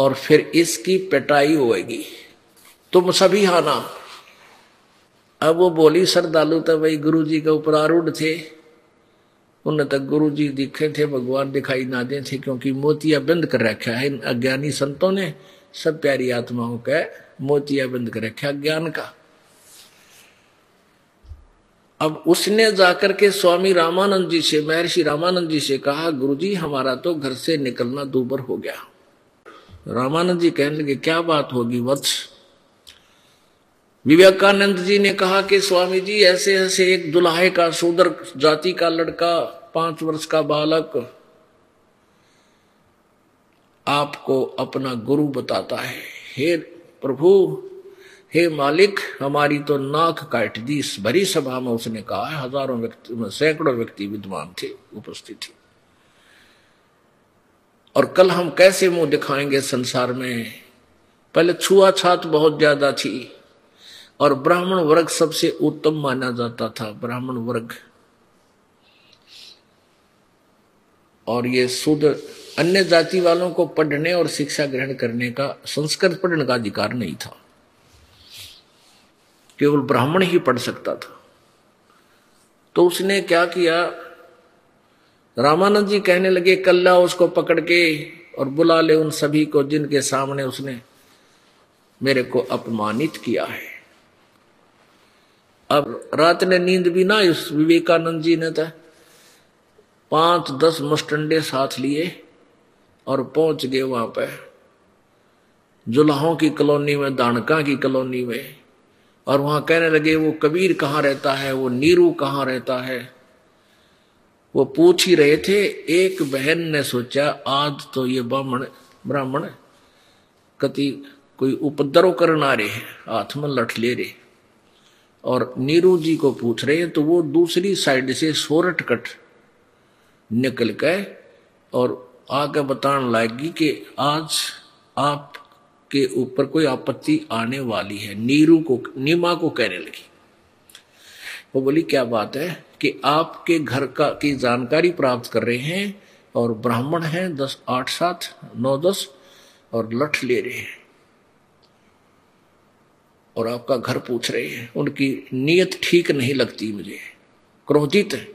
और फिर इसकी पिटाई होएगी, तुम सभी आना। अब वो बोली श्रद्धालु तो भाई गुरुजी के ऊपर आरूढ़ थे, उन्हें तक गुरुजी दिखे थे, भगवान दिखाई ना दे थे, क्योंकि मोतिया बंद कर रखा है इन अज्ञानी संतों ने, सब प्यारी आत्माओं का मोतिया बंद कर रखा ज्ञान का। अब उसने जाकर के स्वामी रामानंद जी से, महर्षि रामानंद जी से कहा, गुरुजी हमारा तो घर से निकलना दूभर हो गया। रामानंद जी कहने लगे, क्या बात होगी वत्स? विवेकानंद जी ने कहा कि स्वामी जी, ऐसे ऐसे एक दुल्हे का, शूद्र जाति का लड़का, पांच वर्ष का बालक आपको अपना गुरु बताता है। हे प्रभु, हे मालिक, हमारी तो नाक काट दी। इस भरी सभा में उसने कहा है, हजारों व्यक्ति, सैकड़ों व्यक्ति विद्वान थे, उपस्थित थे। और कल हम कैसे मुंह दिखाएंगे संसार में? पहले छुआछात बहुत ज्यादा थी और ब्राह्मण वर्ग सबसे उत्तम माना जाता था, ब्राह्मण वर्ग। और ये शूद्र, अन्य जाति वालों को पढ़ने और शिक्षा ग्रहण करने का, संस्कृत पढ़ने का अधिकार नहीं था, केवल ब्राह्मण ही पढ़ सकता था। तो उसने क्या किया, रामानंद जी कहने लगे, कल ला उसको पकड़ के और बुला ले उन सभी को जिनके सामने उसने मेरे को अपमानित किया है। अब रात ने नींद भी ना, इस विवेकानंद जी ने तो पांच दस मस्टंडे साथ लिए और पहुंच गए वहां पर जुल्हों की कॉलोनी में, दानका की कॉलोनी में। और वहां कहने लगे, वो कबीर कहाँ रहता है, वो नीरू कहाँ रहता है। वो पूछ ही रहे थे, एक बहन ने सोचा आज तो ये ब्राह्मण ब्राह्मण कति कोई उपद्रव करना रहे, हाथ में लठ ले रहे। और नीरू जी को पूछ रहे हैं, तो वो दूसरी साइड से सोरठ कट निकल गए और आगे बताने लगी कि आज आपके ऊपर कोई आपत्ति आने वाली है। नीरू को, नीमा को कहने लगी। वो बोली क्या बात है कि आपके घर का की जानकारी प्राप्त कर रहे हैं और ब्राह्मण हैं, दस आठ सात नौ दस और लठ ले रहे हैं और आपका घर पूछ रहे हैं। उनकी नीयत ठीक नहीं लगती, मुझे क्रोधित है।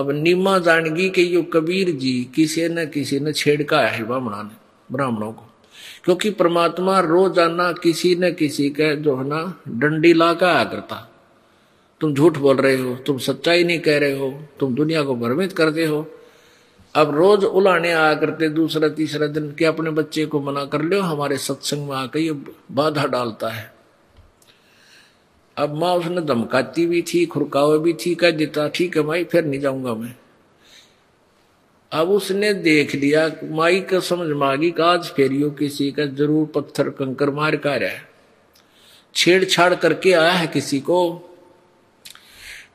अब नीमा जानगी कि यो कबीर जी किसी न किसी ने छेड़का है ब्राह्मणों ने, ब्राह्मणों को, क्योंकि परमात्मा रोजाना किसी न किसी के जो है ना डंडी ला का आया करता। तुम झूठ बोल रहे हो, तुम सच्चाई नहीं कह रहे हो, तुम दुनिया को भ्रमित करते हो। अब रोज उलाने आया करते दूसरा तीसरा दिन कि अपने बच्चे को मना कर लो, हमारे सत्संग में आकर ये बाधा डालता है। अब माँ उसने धमकाती भी थी, खुरकावे भी थी, कह देता ठीक है माई फिर नहीं जाऊंगा मैं। अब उसने देख लिया, माई का समझ मांगी कि आज फिर यो किसी का जरूर पत्थर कंकर मार का रहा है, छेड़छाड़ करके आया है किसी को।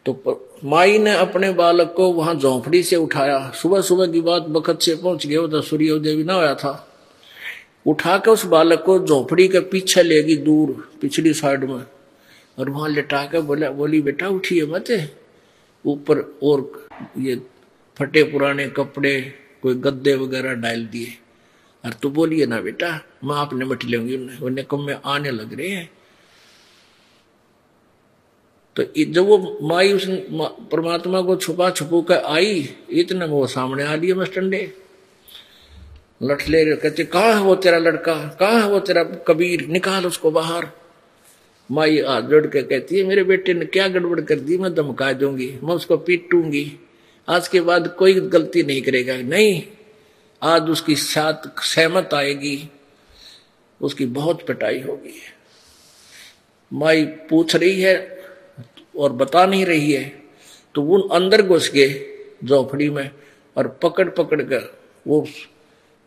तो माई ने अपने बालक को वहां झोंपड़ी से उठाया, सुबह सुबह की बात, बखत से पहुंच गए उधर, सूर्योदय भी ना होया था। उठा के उस बालक को झोंपड़ी के पीछे ले गई दूर पिछली साइड में और वहां लिटा के बोला, बोली बेटा उठिए मत, ऊपर और ये फटे पुराने कपड़े कोई गद्दे वगैरह डाल दिए और तू बोलिए ना बेटा मैं आपने मट लेंगी, उन्हें कम में आने लग रहे हैं। तो जब वो माई उस परमात्मा को छुपा छुपू कर आई, इतने वो सामने आ रही है मस्टंडे लठ ले, कहते कहाँ है वो तेरा लड़का, कहाँ है वो तेरा कबीर, निकाल उसको बाहर। माई हाथ जोड़ के कहती है मेरे बेटे ने क्या गड़बड़ कर दी, मैं धमका दूंगी, मैं उसको पीटूंगी, आज के बाद कोई गलती नहीं करेगा। नहीं, आज उसकी साथ सहमत आएगी, उसकी बहुत पिटाई होगी। माई पूछ रही है और बता नहीं रही है। तो वो अंदर घुस गए झोपड़ी में और पकड़ पकड़ कर, वो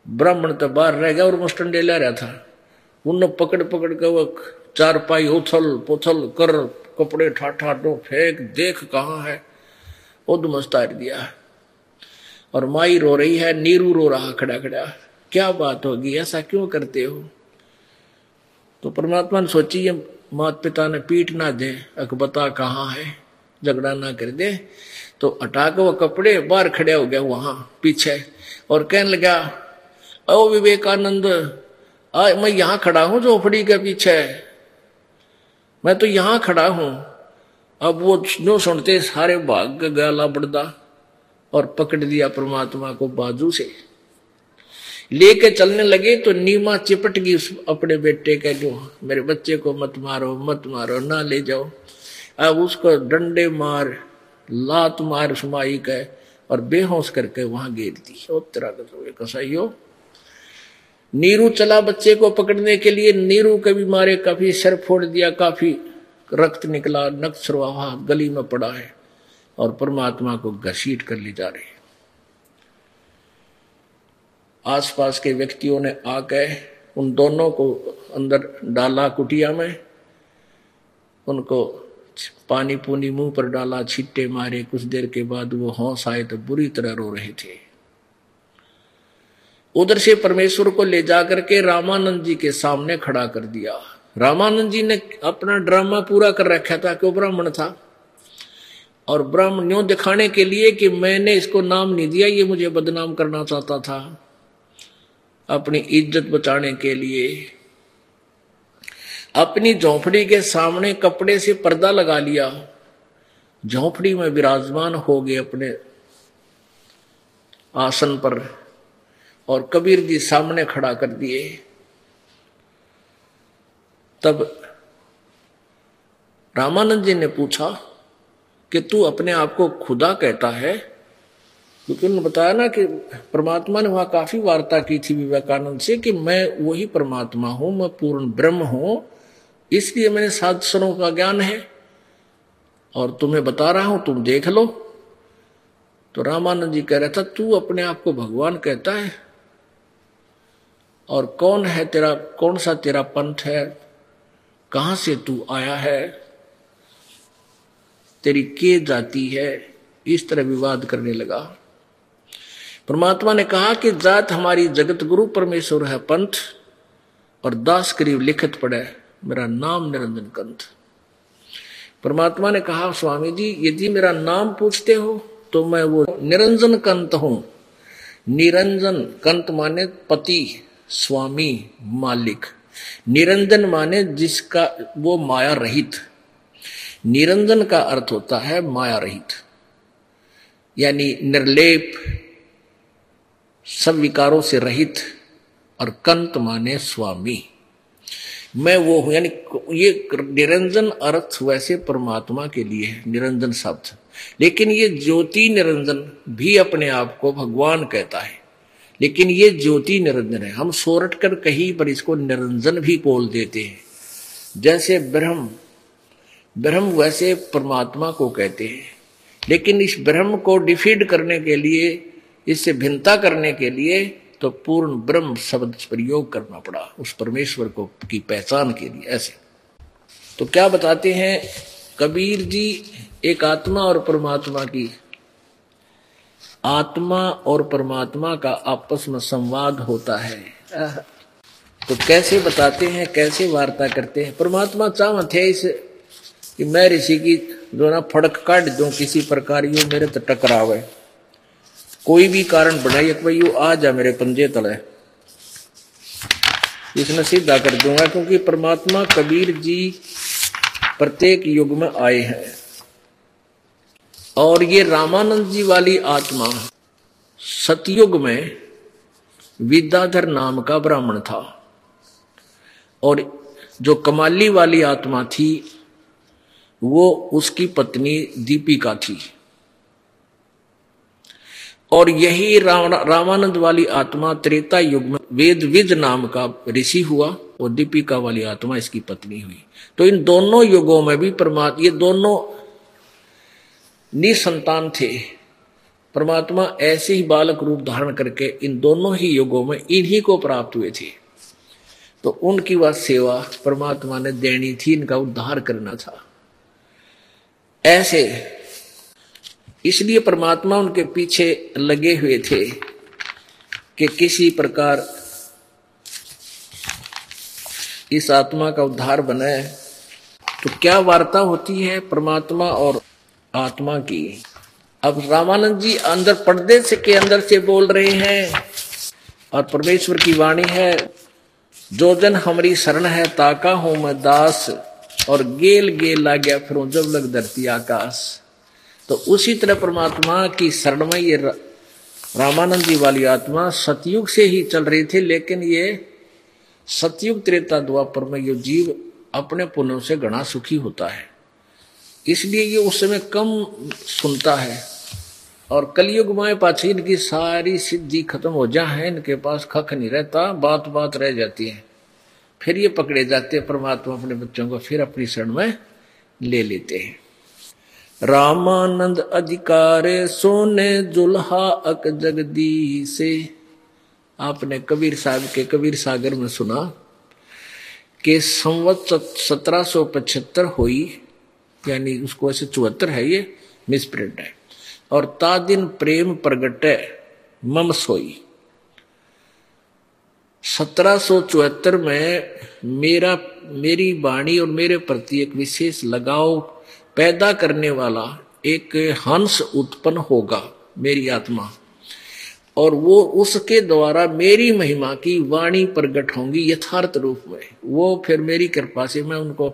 ब्राह्मण तो बाहर रह गया और मुस्टंडे ले रहा था, उन पकड़ पकड़ कर वो चारपाई उथल पुथल कर, कपड़े ठाठा तो फेंक, देख कहाँ है, उधमस्तार दिया। और माई रो रही है, नीरू रो रहा खड़ा खड़ा, क्या बात होगी, ऐसा क्यों करते हो। तो परमात्मा ने सोची ये माता पिता ने पीट ना दे, अक बता कहाँ है, झगड़ा ना कर दे। तो अटाक वो कपड़े बाहर खड़े हो गया वहां पीछे और कहने लगा, ओ विवेकानंद आ, मैं यहाँ खड़ा हूँ झोपड़ी के पीछे, मैं तो यहाँ खड़ा हूँ। अब वो जो सुनते सारे भाग गला बड़दा और पकड़ दिया परमात्मा को बाजू से लेके चलने लगे। तो नीमा चिपट गई अपने बेटे के, जो मेरे बच्चे को मत मारो मत मारो ना ले जाओ। अब उसको डंडे मार लात मार सुमाई के और बेहोश करके वहां घेर दी। ओ तेरा कसाई हो। नीरू चला बच्चे को पकड़ने के लिए, नीरू के भी मारे, काफी सर फोड़ दिया, काफी रक्त निकला, नक्स रुआ गली में पड़ा है और परमात्मा को घसीट कर ले जा रहे हैं। आसपास के व्यक्तियों ने आके उन दोनों को अंदर डाला कुटिया में, उनको पानी पूनी मुंह पर डाला, छींटे मारे। कुछ देर के बाद वो होश आए तो बुरी तरह रो रहे थे। उधर से परमेश्वर को ले जा करके रामानंद जी के सामने खड़ा कर दिया। रामानंद जी ने अपना ड्रामा पूरा कर रखा था कि वो ब्राह्मण था और ब्राह्मणों दिखाने के लिए कि मैंने इसको नाम नहीं दिया, ये मुझे बदनाम करना चाहता था अपनी इज्जत बचाने के लिए। अपनी झोंपड़ी के सामने कपड़े से पर्दा लगा लिया, झोंपड़ी में विराजमान हो गए अपने आसन पर और कबीर जी सामने खड़ा कर दिए। तब रामानंद जी ने पूछा कि तू अपने आप को खुदा कहता है, क्योंकि उन्होंने बताया ना कि परमात्मा ने वहां काफी वार्ता की थी विवेकानंद से कि मैं वही परमात्मा हूं, मैं पूर्ण ब्रह्म हूं, इसलिए मैंने सात स्वरों का ज्ञान है और तुम्हें बता रहा हूं, तुम देख लो। तो रामानंद जी कह रहा था तू अपने आप को भगवान कहता है और कौन है तेरा, कौन सा तेरा पंथ है, कहां से तू आया है तेरी के जाति है, इस तरह विवाद करने लगा। परमात्मा ने कहा कि जात हमारी जगत गुरु परमेश्वर है पंथ, और दास करीब लिखत पड़े मेरा नाम निरंजन कंठ। परमात्मा ने कहा स्वामी जी यदि मेरा नाम पूछते हो तो मैं वो निरंजन कंठ हूं। निरंजन कंठ माने पति, स्वामी, मालिक। निरंजन माने जिसका वो माया रहित। निरंजन का अर्थ होता है माया रहित, यानी निर्लेप, सब विकारों से रहित। और कंत माने स्वामी, मैं वो हूं। यानी ये निरंजन अर्थ वैसे परमात्मा के लिए है, निरंजन शब्द, लेकिन ये ज्योति निरंजन भी अपने आप को भगवान कहता है, लेकिन ये ज्योति निरंजन है। हम सोरठ कर कहीं पर इसको निरंजन भी बोल देते हैं। जैसे ब्रह्म, ब्रह्म वैसे परमात्मा को कहते हैं, लेकिन इस ब्रह्म को डिफीड करने के लिए, इससे भिन्नता करने के लिए तो पूर्ण ब्रह्म शब्द प्रयोग करना पड़ा उस परमेश्वर को की पहचान के लिए। ऐसे तो क्या बताते हैं कबीर जी एक आत्मा और परमात्मा की, आत्मा और परमात्मा का आपस में संवाद होता है। तो कैसे बताते हैं, कैसे वार्ता करते हैं। परमात्मा चाहते है इस कि मैं ऋषि की जो ना फड़क काट दूं, किसी प्रकार यो मेरे तो टकरावे, कोई भी कारण बनाई, भाई यू आ जा मेरे पंजे तले, इसने सीधा कर दूंगा। क्योंकि परमात्मा कबीर जी प्रत्येक युग में आए हैं, और ये रामानंद जी वाली आत्मा सतयुग में विद्याधर नाम का ब्राह्मण था, और जो कमाली वाली आत्मा थी वो उसकी पत्नी दीपिका थी। और यही रामानंद वाली आत्मा त्रेता युग में वेदविद नाम का ऋषि हुआ, और दीपिका वाली आत्मा इसकी पत्नी हुई। तो इन दोनों युगों में भी परमात्मा, ये दोनों निसंतान थे। परमात्मा ऐसे ही बालक रूप धारण करके इन दोनों ही युगों में इन्हीं को प्राप्त हुए थे। तो उनकी वह सेवा परमात्मा ने देनी थी, इनका उद्धार करना था। ऐसे इसलिए परमात्मा उनके पीछे लगे हुए थे कि किसी प्रकार इस आत्मा का उद्धार बनाए। तो क्या वार्ता होती है परमात्मा और आत्मा की। अब रामानंद जी अंदर पर्दे से के अंदर से बोल रहे हैं, और परमेश्वर की वाणी है, जो जन हमारी शरण है ताका हूं मैं दास, और गेल गेल ला गया फिर जब लग धरती आकाश। तो उसी तरह परमात्मा की शरण में ये रामानंद जी वाली आत्मा सतयुग से ही चल रही थी, लेकिन ये सतयुग त्रेता द्वापर में ये जीव अपने पुण्यों से घना सुखी होता है, इसलिए ये उस समय कम सुनता है। और कलयुग में पाछी इनकी सारी सिद्धि खत्म हो जा है, इनके पास खख नहीं रहता, बात बात रह जाती है। फिर ये पकड़े जाते हैं, परमात्मा अपने बच्चों को फिर अपनी शरण में ले लेते हैं। रामानंद अधिकारे सोने जुल्हा अक जगदी से, आपने कबीर साहब के कबीर सागर में सुना कि संवत सत्रह सौ पचहत्तर हुई, यानी उसको ऐसे चौहत्तर है, ये मिसप्रिंट है। और ता दिन प्रेम प्रगटे मम सोई, सत्रह सौ चौहत्तर में मेरा मेरी वाणी और मेरे प्रति एक विशेष लगाव पैदा करने वाला एक हंस उत्पन्न होगा, मेरी आत्मा, और वो उसके द्वारा मेरी महिमा की वाणी प्रगट होंगी यथार्थ रूप में। वो फिर मेरी कृपा से मैं उनको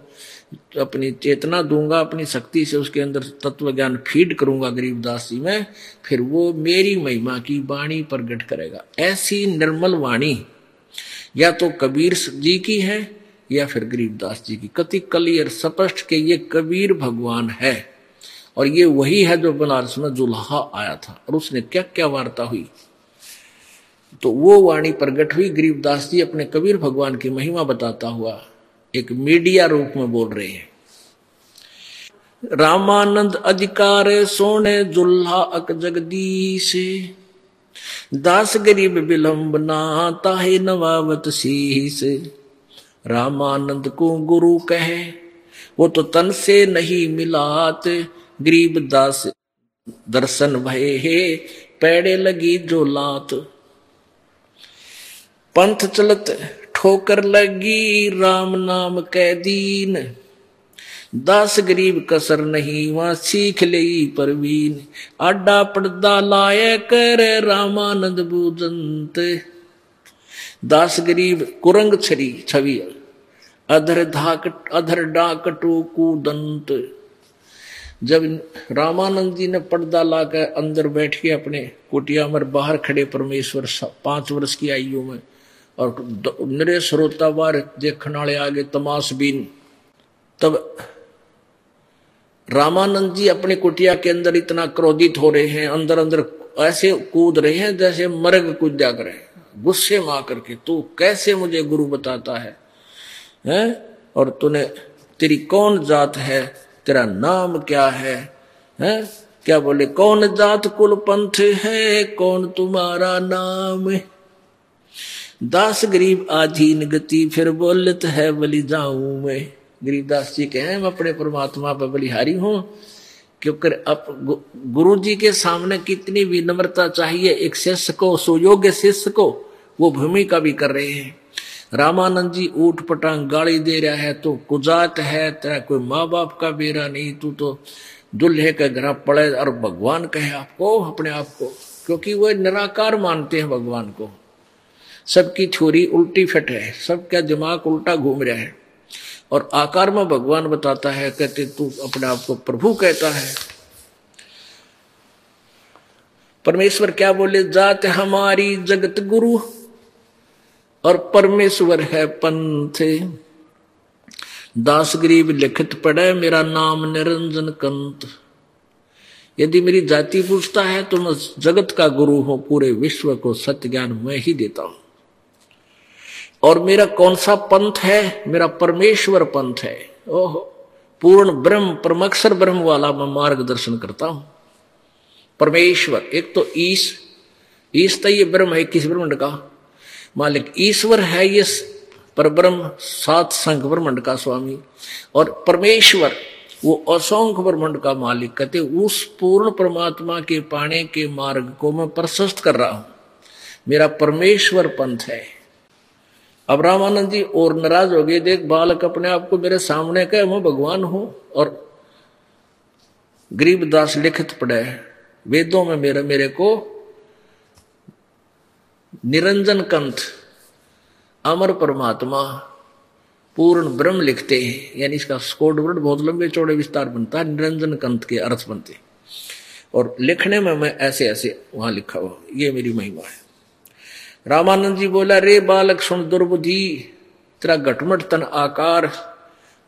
अपनी चेतना दूंगा, अपनी शक्ति से उसके अंदर तत्व ज्ञान फीड करूंगा गरीबदास जी में, फिर वो मेरी महिमा की वाणी प्रगट करेगा। ऐसी निर्मल वाणी या तो कबीर जी की है या फिर गरीबदास जी की, कति क्लियर स्पष्ट के ये कबीर भगवान है, और ये वही है जो बनारस में जुल्हा आया था, और उसने क्या क्या वार्ता हुई। तो वो वाणी प्रगट हुई, गरीबदास जी अपने कबीर भगवान की महिमा बताता हुआ एक मीडिया रूप में बोल रहे हैं। रामानंद अधिकारे सोने जुल्हा अक जगदीशे, दास गरीब विलंबना ताहे नवावत शीश। रामानंद को गुरु कहे वो तो तन से नहीं मिलात, गरीबदास दर्शन भये हे, पैड़े लगी जो लात। पंथ चलत ठोकर लगी, राम नाम कैदीन। दास गरीब कसर नहीं, वहां सीख लई परवीन। आडा पर्दा लाए कर रामानंद बूजंत। दास गरीब कुरंग छरी छवि, अधर धाक अधर डाक टोकू दंत। जब रामानंद जी ने पर्दा लाकर अंदर बैठ के अपने कुटिया में बाहर खड़े परमेश्वर पांच वर्ष की आयु में, और नरे श्रोता बार देखने वाले आगे तमाशबीन। तब रामानंद जी अपनी कुटिया के अंदर इतना क्रोधित हो रहे हैं, अंदर अंदर ऐसे कूद रहे हैं जैसे मर्ग कूद जा रहे हैं, गुस्से में आकर के। तू कैसे मुझे गुरु बताता है, हैं? और तूने, तेरी कौन जात है, तेरा नाम क्या है, हैं? क्या बोले, कौन जात कुल पंथ है, कौन तुम्हारा नाम है। दास गरीब आधीन गति, फिर बोलत है बलि जाऊं मैं। गरीबदास जी कहें, मैं अपने परमात्मा पर बलिहारी हूं, क्योंकि अब गुरु जी के सामने कितनी विनम्रता चाहिए एक शिष्य को, सुयोग्य शिष्य को, वो भूमिका भी कर रहे हैं। रामानंद जी ऊट पटांग गाली दे रहा है, तो कुजात है, तेरा कोई माँ बाप का बेरा नहीं, तू तो दुल्हे का घर पड़े और भगवान कहे आपको, अपने आप को, क्योंकि वह निराकार मानते हैं भगवान को। सबकी थ्योरी उल्टी फिट है, सबका दिमाग उल्टा घूम रहा है, और आकार में भगवान बताता है, कहते तू अपने आप को प्रभु कहता है। परमेश्वर क्या बोले, जात हमारी जगत गुरु, और परमेश्वर है पंथ। दास गरीब लिखित पढ़े, मेरा नाम निरंजन कंत। यदि मेरी जाति पूछता है तो मैं जगत का गुरु हूं, पूरे विश्व को सत्य ज्ञान मैं ही देता हूं। और मेरा कौन सा पंथ है, मेरा परमेश्वर पंथ है। ओहो, पूर्ण ब्रह्म परमक्षर ब्रह्म वाला मैं मार्गदर्शन करता हूं। परमेश्वर एक तो ईश, ईश तो ये ब्रह्म है, किस ब्रह्मंड का मालिक ईश्वर है, ये परब्रह्म सात संख ब्रह्मंड का स्वामी। और परमेश्वर वो असंख्य ब्रह्मांड का मालिक, कहते उस पूर्ण परमात्मा के पाने के मार्ग को मैं प्रशस्त कर रहा हूं, मेरा परमेश्वर पंथ है। अब रामानंद जी और नाराज हो गए, देख बालक अपने आप को मेरे सामने कहे मैं भगवान हूं, और गरीबदास लिखित पढ़े, वेदों में मेरे मेरे को निरंजन कंठ, अमर परमात्मा, पूर्ण ब्रह्म लिखते हैं, यानी इसका कोड वर्ड बहुत लंबे चौड़े विस्तार बनता है, निरंजन कंत के अर्थ बनते हैं। और लिखने में मैं ऐसे ऐसे वहां लिखा हुआ, ये मेरी महिमा है। रामानंद जी बोला, रे बालक सुन दुर्बुद्धि, तेरा घटमट तन आकार।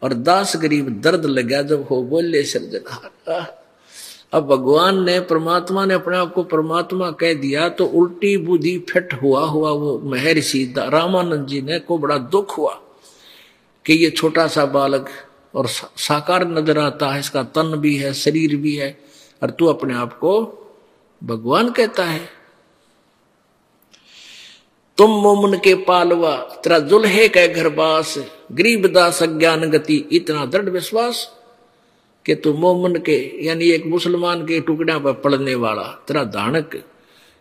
और दास गरीब दर्द लगा जब हो बोले सर्जनहार। अब भगवान ने, परमात्मा ने अपने आप को परमात्मा कह दिया, तो उल्टी बुद्धि फिट हुआ हुआ वो महर्षि रामानंद जी ने को बड़ा दुख हुआ कि ये छोटा सा बालक और साकार नजर आता है, इसका तन भी है, शरीर भी है, और तू अपने आप को भगवान कहता है। तुम मोमन के पालवा, तेरा दुल्हे के घरवास। गरीबदास अज्ञान गति, इतना दृढ़ विश्वास कि तू मोमन के, यानी एक मुसलमान के टुकड़ा पर पड़ने वाला, तेरा धानक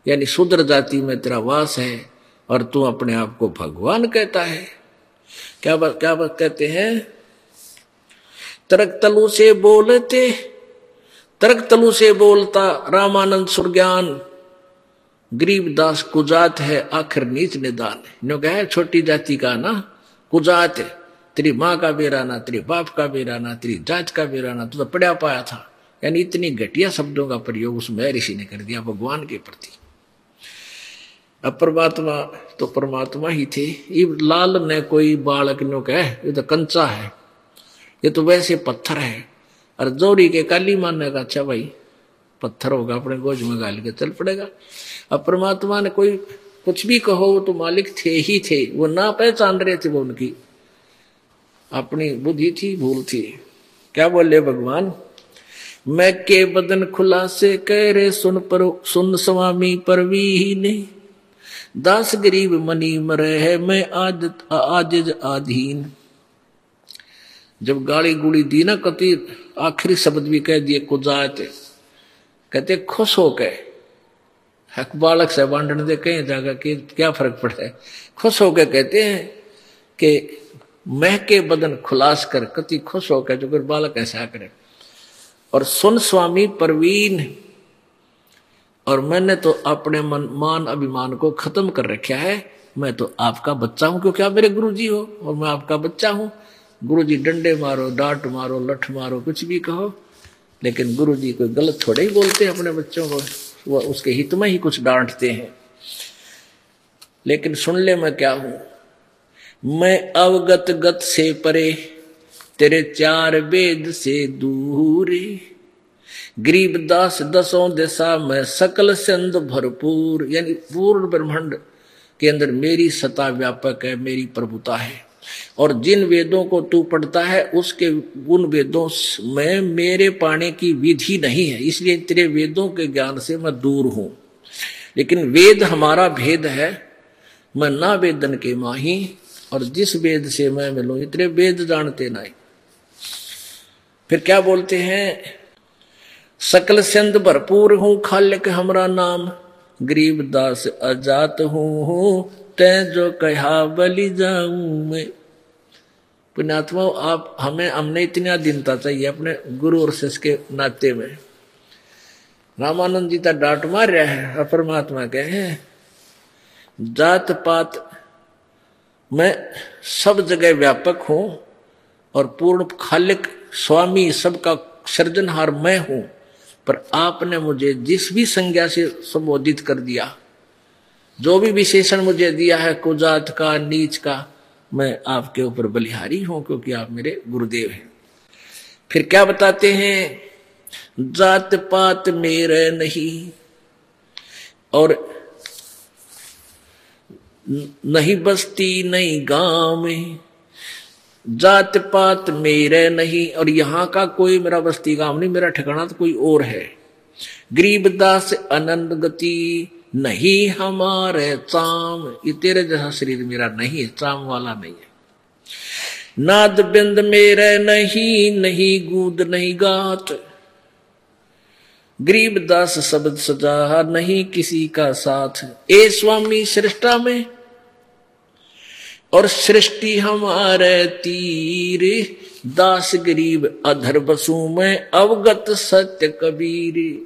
यानी शूद्र जाति में तेरा वास है, और तू अपने आप को भगवान कहता है। क्या बात, क्या बात कहते हैं। तरक तलु से बोलते, तरक तलु से बोलता रामानंद सुरज्ञान। गरीबदास कुजात है, आखिर नीच निदान है, कहे छोटी जाति का ना कुजात है, तेरी माँ का बेराना, तेरे बाप का बेराना, तेरी जात का बेराना, तू तो पड़ा पाया था। यानी इतनी घटिया शब्दों का प्रयोग उस महर्षि ने कर दिया भगवान के प्रति। अब परमात्मा तो परमात्मा ही थे। ये लाल ने कोई बालक नो कह, ये तो कंचा है, ये तो वैसे पत्थर है, और जोरी के काली मानने का, अच्छा भाई पत्थर होगा, अपने गोज में गाल के चल पड़ेगा। अब परमात्मा ने कोई कुछ भी कहो, वो तो मालिक थे ही थे, वो ना पहचान रहे थे, वो उनकी अपनी बुद्धि थी, भूल थी। क्या बोले भगवान, मैं के बदन खुलासे कह रहे सुन पर सुन स्वामी परवीन। दास गरीब मनी मरे है मैं आदत आजिज आधीन। जब गाली गुड़ी दी ना कति आखिरी शब्द भी कह दिए कुजायते, कहते खुश हो के हक बालक से बांटने दे कहीं जागा कि क्या फर्क पड़ता है। खुश होके कहते हैं कि मह के बदन खुलास कर कति खुश होकर जो कर बालक ऐसा करे। और सुन स्वामी परवीन, और मैंने तो अपने मन मान अभिमान को खत्म कर रखा है, मैं तो आपका बच्चा हूं क्योंकि आप मेरे गुरुजी हो और मैं आपका बच्चा हूं। गुरुजी डंडे मारो, डांट मारो, लठ मारो, कुछ भी कहो, लेकिन गुरुजी कोई गलत थोड़े ही बोलते हैं अपने बच्चों को, वह उसके हित में ही कुछ डांटते हैं। लेकिन सुन ले मैं क्या हूं, मैं अवगत गत से परे तेरे चार वेद से दूरे, गरीबदास दसों दिशा में सकल संद भरपूर। यानी पूर्ण ब्रह्मांड के अंदर मेरी सत्ता व्यापक है, मेरी प्रभुता है। और जिन वेदों को तू पढ़ता है उसके उन वेदों में मेरे पाने की विधि नहीं है, इसलिए तेरे वेदों के ज्ञान से मैं दूर हूं। लेकिन वेद हमारा भेद है, मैं ना वेदन के माही, और जिस वेद से मैं मिलूं इतने वेद जानते नहीं। फिर क्या बोलते हैं, सकल सिंध भरपूर हूँ खाल के हमरा नाम, गरीबदास अजात हूँ तैं जो कहा बलि जाऊं मैं। पुण्यात्मा आप हमें हमने इतना दीनता चाहिए अपने गुरु और शिष्य के नाते में। रामानंद जी का डांट मार रहा है, परमात्मा कहे जात पात मैं सब जगह व्यापक हूँ और पूर्ण खालिक स्वामी सबका सृजनहार मैं हूँ, पर आपने मुझे जिस भी संज्ञा से संबोधित कर दिया, जो भी विशेषण मुझे दिया है कुजात का, नीच का, मैं आपके ऊपर बलिहारी हूं क्योंकि आप मेरे गुरुदेव हैं। फिर क्या बताते हैं, जात पात मेरे नहीं, और नहीं बस्ती नहीं गांव में, जात पात मेरे नहीं, और यहाँ का कोई मेरा बस्ती गांव नहीं, मेरा ठिकाना तो कोई और है। गरीबदास अनंत गति नहीं हमारे चाम, ये तेरे जैसा शरीर मेरा नहीं है, चाम वाला नहीं है। नाद बिंद मेरे नहीं, नहीं गूद नहीं गात, गरीबदास शब्द सजा नहीं किसी का साथ। ए स्वामी सृष्टा में और सृष्टि हमारे तीर, दास गरीब अधर बसू में अवगत सत्य Kabir.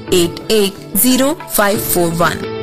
Eight eight zero five four one.